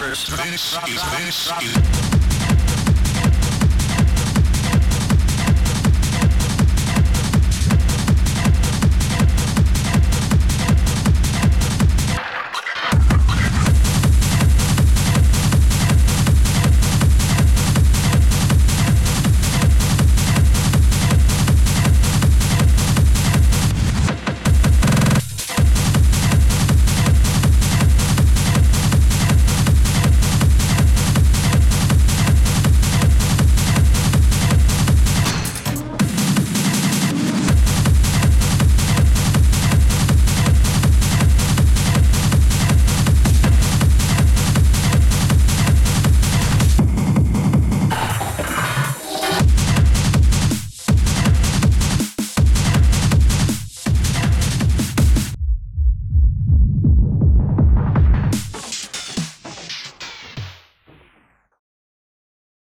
Number 6 is